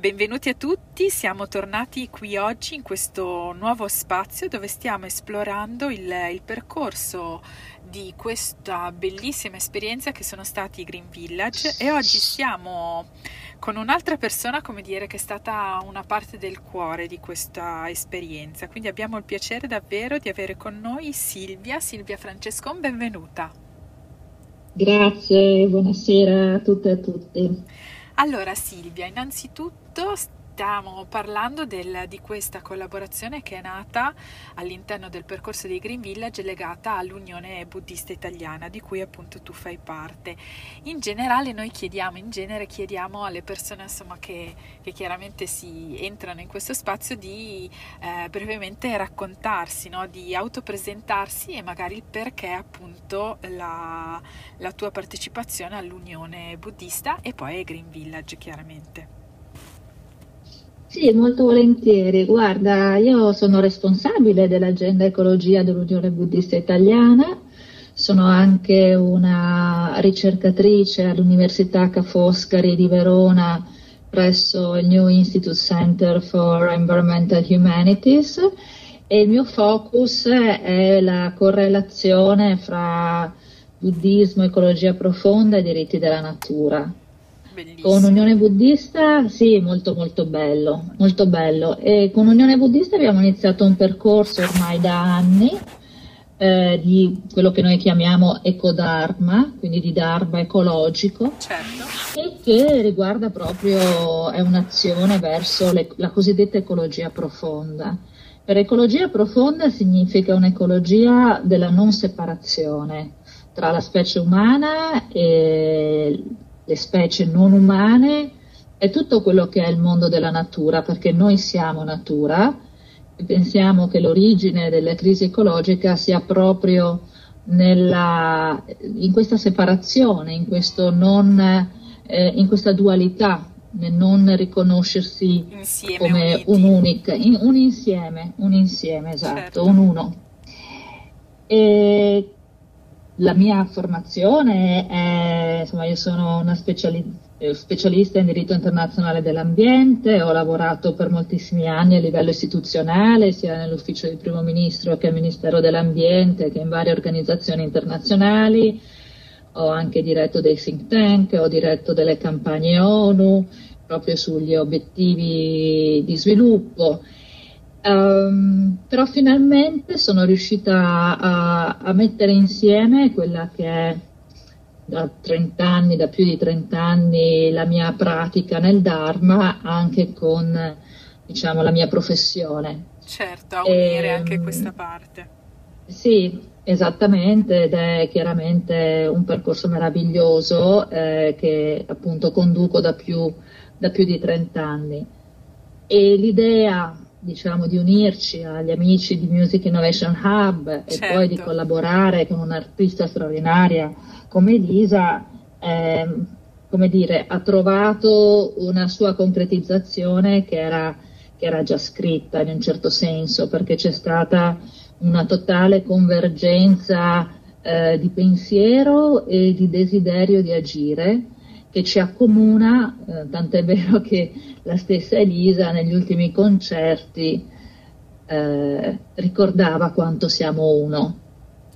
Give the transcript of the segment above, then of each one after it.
Benvenuti a tutti, siamo tornati qui oggi in questo nuovo spazio dove stiamo esplorando il percorso di questa bellissima esperienza che sono stati i Green Village, e oggi siamo con un'altra persona, come dire, che è stata una parte del cuore di questa esperienza. Quindi abbiamo il piacere davvero di avere con noi Silvia Francescon, benvenuta. Grazie, buonasera a tutte e a tutti. Allora Silvia, innanzitutto stiamo parlando di questa collaborazione che è nata all'interno del percorso dei Green Village, legata all'Unione Buddista Italiana, di cui appunto tu fai parte. In generale noi chiediamo alle persone, insomma, che chiaramente si entrano in questo spazio di brevemente raccontarsi, no? Di autopresentarsi e magari il perché appunto la tua partecipazione all'Unione Buddista e poi ai Green Village chiaramente. Sì, molto volentieri. Guarda, io sono responsabile dell'agenda ecologia dell'Unione Buddista Italiana, sono anche una ricercatrice all'Università Ca' Foscari di Verona presso il New Institute Center for Environmental Humanities, e il mio focus è la correlazione fra buddismo, ecologia profonda e diritti della natura. Bellissimo. Con Unione Buddista, sì, molto bello, molto bello. E con Unione Buddista abbiamo iniziato un percorso ormai da anni di quello che noi chiamiamo ecodharma, quindi di dharma ecologico, certo. E che riguarda proprio, è un'azione verso la cosiddetta ecologia profonda. Per ecologia profonda significa un'ecologia della non separazione tra la specie umana e le specie non umane e tutto quello che è il mondo della natura, perché noi siamo natura e pensiamo che l'origine della crisi ecologica sia proprio in questa separazione, in questa dualità, nel non riconoscersi insieme, come uniti. Un insieme, esatto, certo. Un uno. E la mia formazione è, insomma, io sono una specialista in diritto internazionale dell'ambiente, ho lavorato per moltissimi anni a livello istituzionale, sia nell'ufficio del primo ministro che al Ministero dell'Ambiente, che in varie organizzazioni internazionali, ho anche diretto dei think tank, ho diretto delle campagne ONU proprio sugli obiettivi di sviluppo. Però finalmente sono riuscita a mettere insieme quella che è da più di 30 anni la mia pratica nel Dharma anche con, diciamo, la mia professione. Certo, a unire anche questa parte. Sì, esattamente, ed è chiaramente un percorso meraviglioso che appunto conduco da più di 30 anni. E l'idea, diciamo, di unirci agli amici di Music Innovation Hub, certo. E poi di collaborare con un'artista straordinaria come Elisa, come dire, ha trovato una sua concretizzazione che era già scritta in un certo senso, perché c'è stata una totale convergenza di pensiero e di desiderio di agire che ci accomuna, tant'è vero che la stessa Elisa negli ultimi concerti ricordava quanto siamo uno,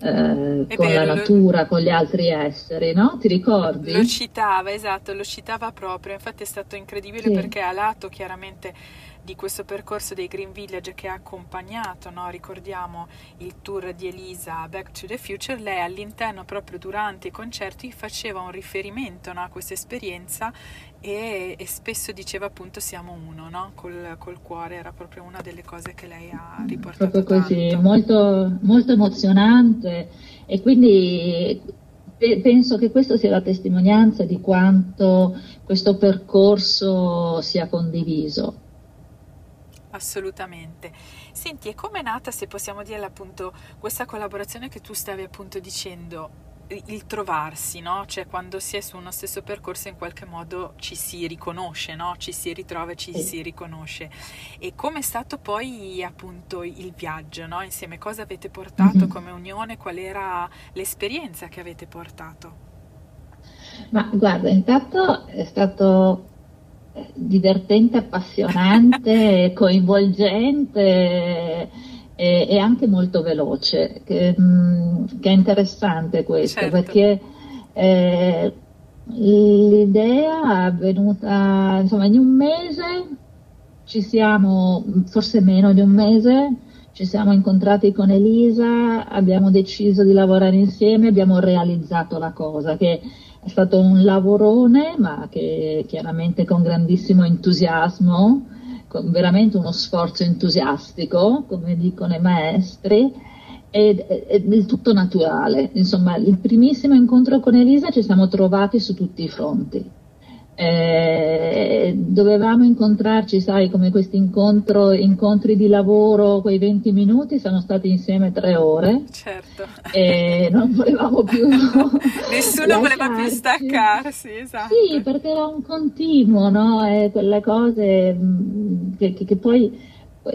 con la natura, con gli altri esseri, no? Ti ricordi? Lo citava, esatto, lo citava proprio, infatti è stato incredibile, sì. Perché a lato chiaramente di questo percorso dei Green Village che ha accompagnato, no? Ricordiamo il tour di Elisa Back to the Future, lei all'interno proprio durante i concerti faceva un riferimento, no? A questa esperienza e spesso diceva appunto siamo uno, no? Col cuore, era proprio una delle cose che lei ha riportato. Proprio così, tanto. Molto emozionante, e quindi penso che questa sia la testimonianza di quanto questo percorso sia condiviso. Assolutamente. Senti, e com'è nata, se possiamo dire, appunto questa collaborazione che tu stavi appunto dicendo, il trovarsi, no? Cioè quando si è su uno stesso percorso in qualche modo ci si riconosce, no? Ci si ritrova, ci si riconosce. E com'è stato poi appunto il viaggio, no? Insieme, cosa avete portato come unione, qual era l'esperienza che avete portato? Ma guarda, intanto è stato divertente, appassionante, coinvolgente e anche molto veloce, che è interessante questo, certo. Perché l'idea è venuta, insomma, in un mese ci siamo, forse meno di un mese, ci siamo incontrati con Elisa, abbiamo deciso di lavorare insieme, abbiamo realizzato la cosa, che è stato un lavorone, ma che chiaramente con grandissimo entusiasmo, con veramente uno sforzo entusiastico, come dicono i maestri, e del tutto naturale. Insomma, il primissimo incontro con Elisa ci siamo trovati su tutti i fronti. Dovevamo incontrarci, sai, come questi incontri di lavoro, quei 20 minuti, siamo stati insieme 3 ore. Certo. E non volevamo più nessuno voleva più staccarsi, esatto. Sì, perché era un continuo, no? Quelle cose che poi,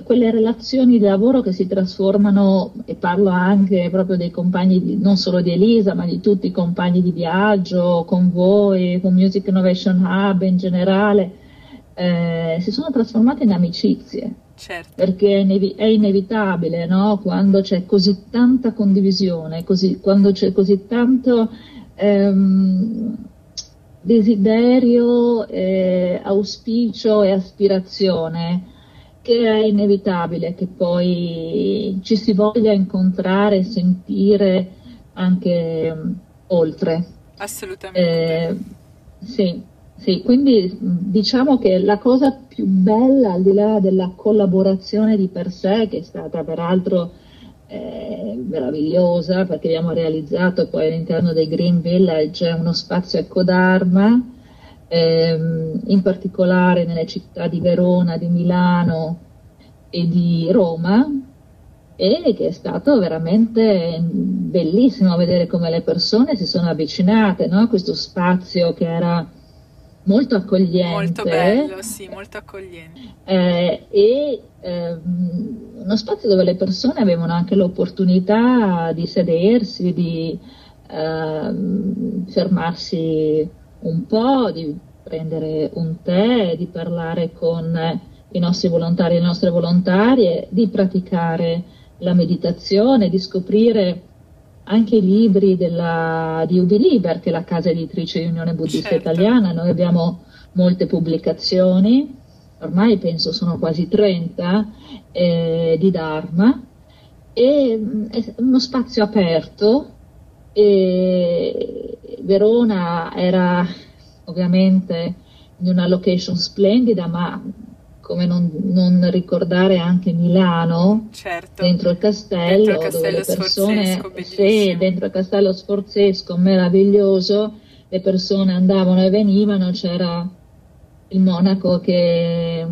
quelle relazioni di lavoro che si trasformano, e parlo anche proprio dei compagni, non solo di Elisa, ma di tutti i compagni di viaggio, con voi, con Music Innovation Hub in generale, si sono trasformate in amicizie. Certo. Perché è inevitabile, no? Quando c'è così tanta condivisione, quando c'è così tanto desiderio, auspicio e aspirazione, che è inevitabile che poi ci si voglia incontrare e sentire anche oltre. Assolutamente. Sì, sì, quindi diciamo che la cosa più bella, al di là della collaborazione di per sé, che è stata peraltro meravigliosa, perché abbiamo realizzato poi all'interno dei Green Village uno spazio ecodharma, in particolare nelle città di Verona, di Milano e di Roma, e che è stato veramente bellissimo vedere come le persone si sono avvicinate, no? A questo spazio che era molto accogliente, molto bello, sì, molto accogliente, uno spazio dove le persone avevano anche l'opportunità di sedersi, di fermarsi un po', di prendere un tè, di parlare con i nostri volontari e le nostre volontarie, di praticare la meditazione, di scoprire anche i libri di Ubi Liber, che è la casa editrice Unione Buddista, certo, Italiana. Noi abbiamo molte pubblicazioni, ormai penso sono quasi 30, di Dharma, e è uno spazio aperto. E Verona era ovviamente in una location splendida, ma come non ricordare anche Milano, certo, dentro il castello sforzesco, meraviglioso, le persone andavano e venivano, c'era il monaco che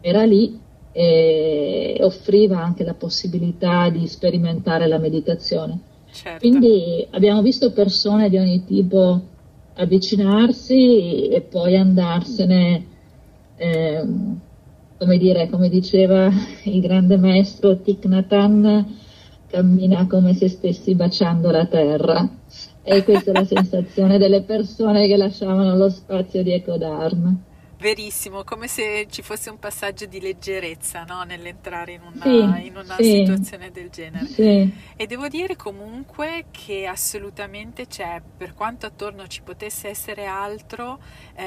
era lì e offriva anche la possibilità di sperimentare la meditazione. Certo. Quindi abbiamo visto persone di ogni tipo avvicinarsi e poi andarsene, come diceva il grande maestro Thich Nhat Hanh, cammina come se stessi baciando la terra. E questa è la sensazione delle persone che lasciavano lo spazio di Ecodharma. Verissimo, come se ci fosse un passaggio di leggerezza, no? Nell'entrare in una situazione del genere. Sì. E devo dire comunque che assolutamente c'è, per quanto attorno ci potesse essere altro,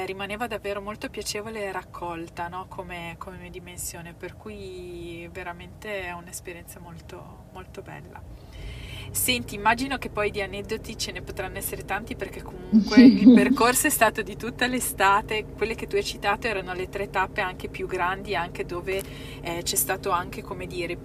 rimaneva davvero molto piacevole e raccolta, no? Come dimensione, per cui veramente è un'esperienza molto, molto bella. Senti, immagino che poi di aneddoti ce ne potranno essere tanti, perché comunque il percorso è stato di tutta l'estate. Quelle che tu hai citato erano le 3 tappe anche più grandi, anche dove c'è stato anche, come dire,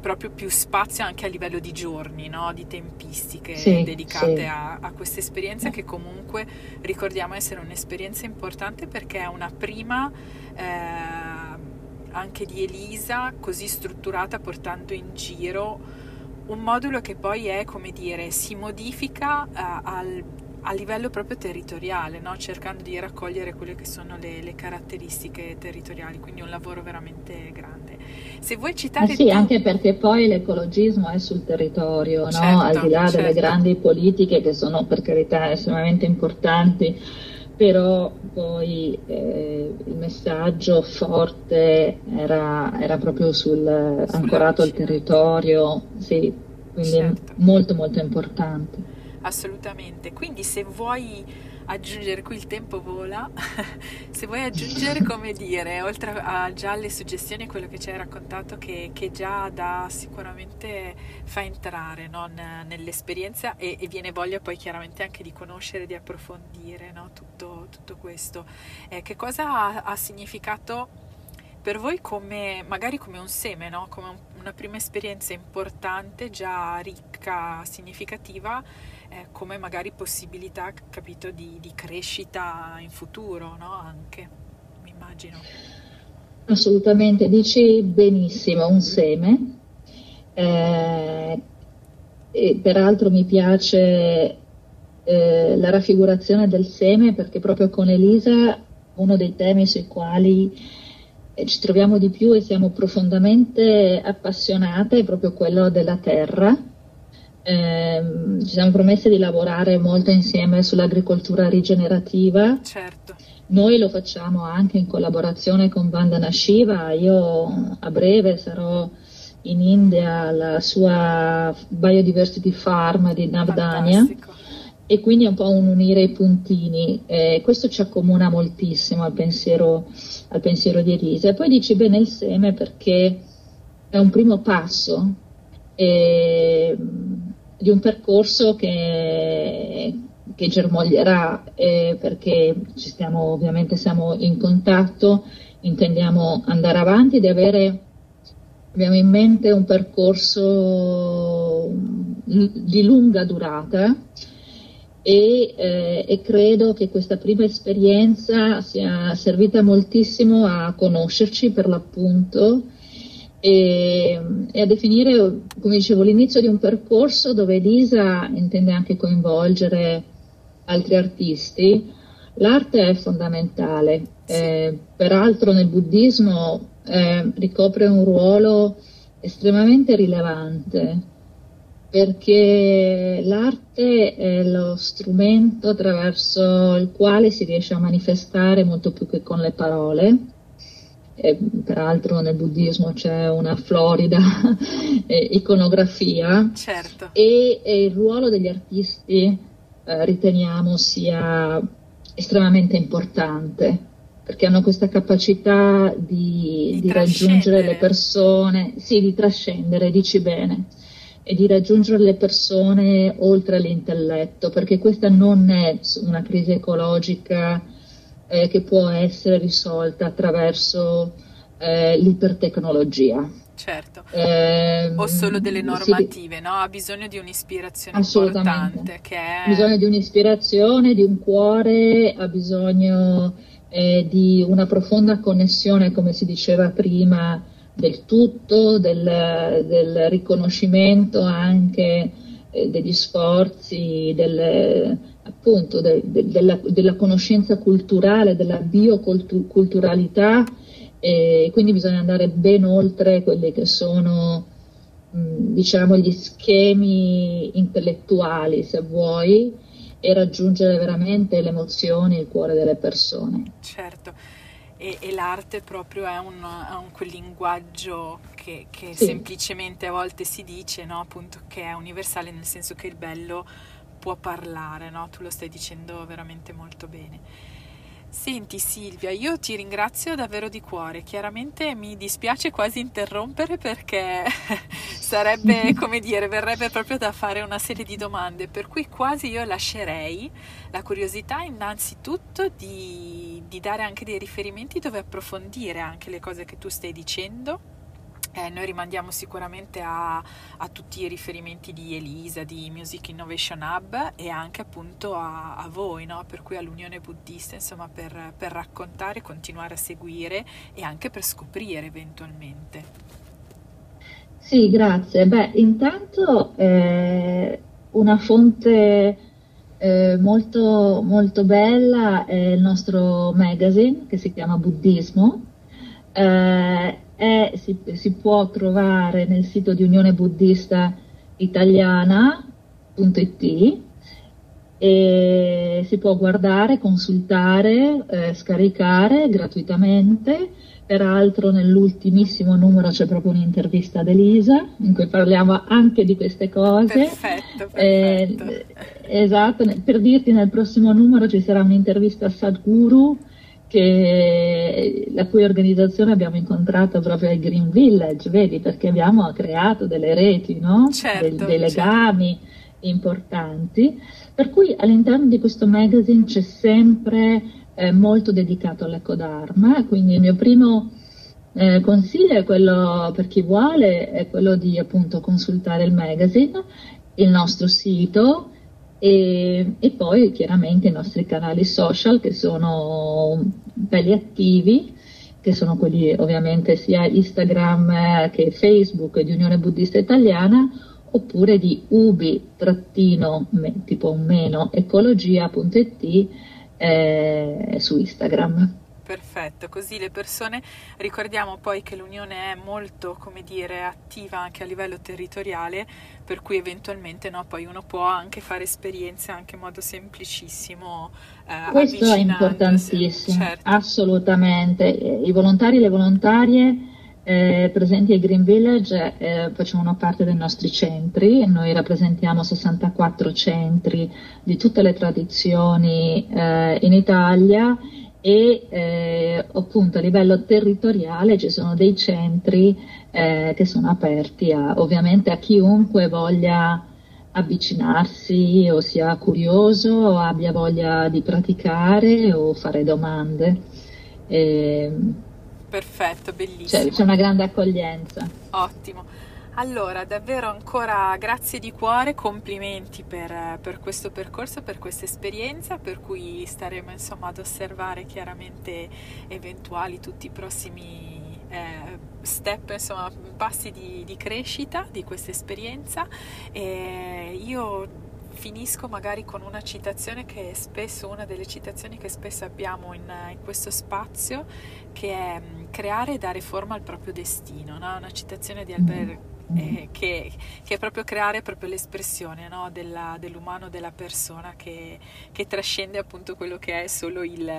proprio più spazio anche a livello di giorni, no? Di tempistiche, sì, dedicate, sì, a questa esperienza, che comunque ricordiamo essere un'esperienza importante, perché è una prima anche di Elisa, così strutturata, portando in giro un modulo che poi è, come dire, si modifica a livello proprio territoriale, no? Cercando di raccogliere quelle che sono le caratteristiche territoriali, quindi un lavoro veramente grande. Se vuoi citare... sì, anche perché poi l'ecologismo è sul territorio, no? Certo, al di là delle grandi politiche, che sono per carità estremamente importanti però poi il messaggio forte era proprio ancorato al territorio, sì, quindi certo. Molto molto importante. Assolutamente, quindi se vuoi aggiungere, qui il tempo vola, se vuoi aggiungere, come dire, oltre a già le suggestioni, quello che ci hai raccontato che già dà, sicuramente fa entrare, no, nell'esperienza e viene voglia poi chiaramente anche di conoscere, di approfondire, no, tutto questo. Che cosa ha significato per voi, come magari come un seme, no? Come una prima esperienza importante, già ricca, significativa, come magari possibilità, capito, di crescita in futuro, no? Anche, mi immagino. Assolutamente, dici benissimo, un seme. E peraltro mi piace la raffigurazione del seme, perché proprio con Elisa uno dei temi sui quali ci troviamo di più e siamo profondamente appassionate è proprio quello della terra. Ci siamo promesse di lavorare molto insieme sull'agricoltura rigenerativa. Certo. Noi lo facciamo anche in collaborazione con Vandana Shiva. Io a breve sarò in India alla sua Biodiversity Farm di Navdanya. Fantastico. E quindi è un po' un unire i puntini, questo ci accomuna moltissimo al pensiero di Elisa. E poi dici bene il seme, perché è un primo passo di un percorso che germoglierà, perché siamo in contatto, intendiamo andare avanti ed abbiamo in mente un percorso di lunga durata. E credo che questa prima esperienza sia servita moltissimo a conoscerci, per l'appunto, e a definire, come dicevo, l'inizio di un percorso dove Elisa intende anche coinvolgere altri artisti. L'arte è fondamentale, peraltro nel buddismo ricopre un ruolo estremamente rilevante, perché l'arte è lo strumento attraverso il quale si riesce a manifestare molto più che con le parole. Peraltro nel buddismo c'è una florida iconografia. Certo. E il ruolo degli artisti riteniamo sia estremamente importante, perché hanno questa capacità di raggiungere le persone, sì, di trascendere, dici bene, e di raggiungere le persone oltre l'intelletto, perché questa non è una crisi ecologica che può essere risolta attraverso l'ipertecnologia. Certo, o solo delle normative, sì, no? Ha bisogno di un'ispirazione importante. Ha bisogno di un'ispirazione, di un cuore, ha bisogno di una profonda connessione, come si diceva prima, del tutto, del riconoscimento anche degli sforzi, appunto della conoscenza culturale, della bioculturalità, quindi bisogna andare ben oltre quelli che sono diciamo gli schemi intellettuali, se vuoi, e raggiungere veramente le emozioni e il cuore delle persone. Certo. E l'arte proprio è quel linguaggio che sì, semplicemente a volte si dice, no? Appunto, che è universale, nel senso che il bello può parlare, no? Tu lo stai dicendo veramente molto bene. Senti Silvia, io ti ringrazio davvero di cuore, chiaramente mi dispiace quasi interrompere, perché sarebbe, come dire, verrebbe proprio da fare una serie di domande, per cui quasi io lascerei la curiosità innanzitutto di dare anche dei riferimenti dove approfondire anche le cose che tu stai dicendo. Noi rimandiamo sicuramente a tutti i riferimenti di Elisa, di Music Innovation Hub, e anche appunto a voi, no? Per cui all'Unione Buddista, insomma, per raccontare, continuare a seguire e anche per scoprire eventualmente. Sì, grazie. Beh, intanto una fonte molto, molto bella è il nostro magazine che si chiama Buddismo. Si può trovare nel sito di Unione Buddista Italiana.it, e si può guardare, consultare, scaricare gratuitamente. Peraltro nell'ultimissimo numero c'è proprio un'intervista ad Elisa in cui parliamo anche di queste cose. Perfetto, perfetto. Esatto, per dirti, nel prossimo numero ci sarà un'intervista a Sadhguru, la cui organizzazione abbiamo incontrato proprio al Green Village, vedi, perché abbiamo creato delle reti, no? Certo, dei legami importanti, per cui all'interno di questo magazine c'è sempre molto dedicato all'ecodharma. Quindi il mio primo consiglio è quello, per chi vuole, è quello di appunto consultare il magazine, il nostro sito e poi chiaramente i nostri canali social, che sono belli attivi, che sono quelli ovviamente sia Instagram che Facebook di Unione Buddista Italiana, oppure di ubi-ecologia.it su Instagram. Perfetto, così le persone, ricordiamo poi che l'Unione è molto, come dire, attiva anche a livello territoriale, per cui eventualmente, no, poi uno può anche fare esperienze anche in modo semplicissimo. Questo è importantissimo, certo. Assolutamente. I volontari e le volontarie presenti al Green Village facevano parte dei nostri centri. Noi rappresentiamo 64 centri di tutte le tradizioni in Italia, e appunto a livello territoriale ci sono dei centri che sono aperti ovviamente a chiunque voglia avvicinarsi, o sia curioso o abbia voglia di praticare o fare domande. Perfetto, bellissimo. C'è una grande accoglienza. Ottimo. Allora, davvero ancora grazie di cuore, complimenti per questo percorso, per questa esperienza, per cui staremo insomma ad osservare chiaramente eventuali tutti i prossimi step, insomma passi di crescita di questa esperienza. E io finisco magari con una citazione che è spesso, una delle citazioni che spesso abbiamo in questo spazio, che è creare e dare forma al proprio destino, no? Una citazione di Albert che è proprio creare, è proprio l'espressione, no? dell'umano, della persona, che trascende appunto quello che è solo il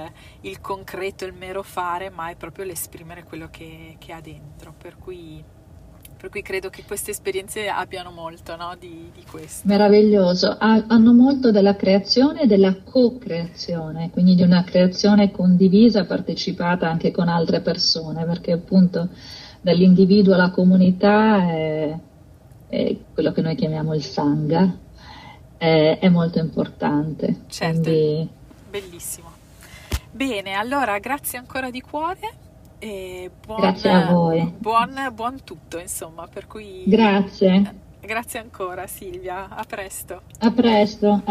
concreto, il mero fare, ma è proprio l'esprimere quello che ha dentro, per cui credo che queste esperienze abbiano molto, no? di questo. Meraviglioso, hanno molto della creazione e della co-creazione, quindi di una creazione condivisa, partecipata anche con altre persone, perché appunto dall'individuo alla comunità è quello che noi chiamiamo il sangha, è molto importante. Certo, quindi bellissimo. Bene, allora grazie ancora di cuore. E grazie a voi. Buon tutto, insomma, per cui grazie ancora Silvia, a presto.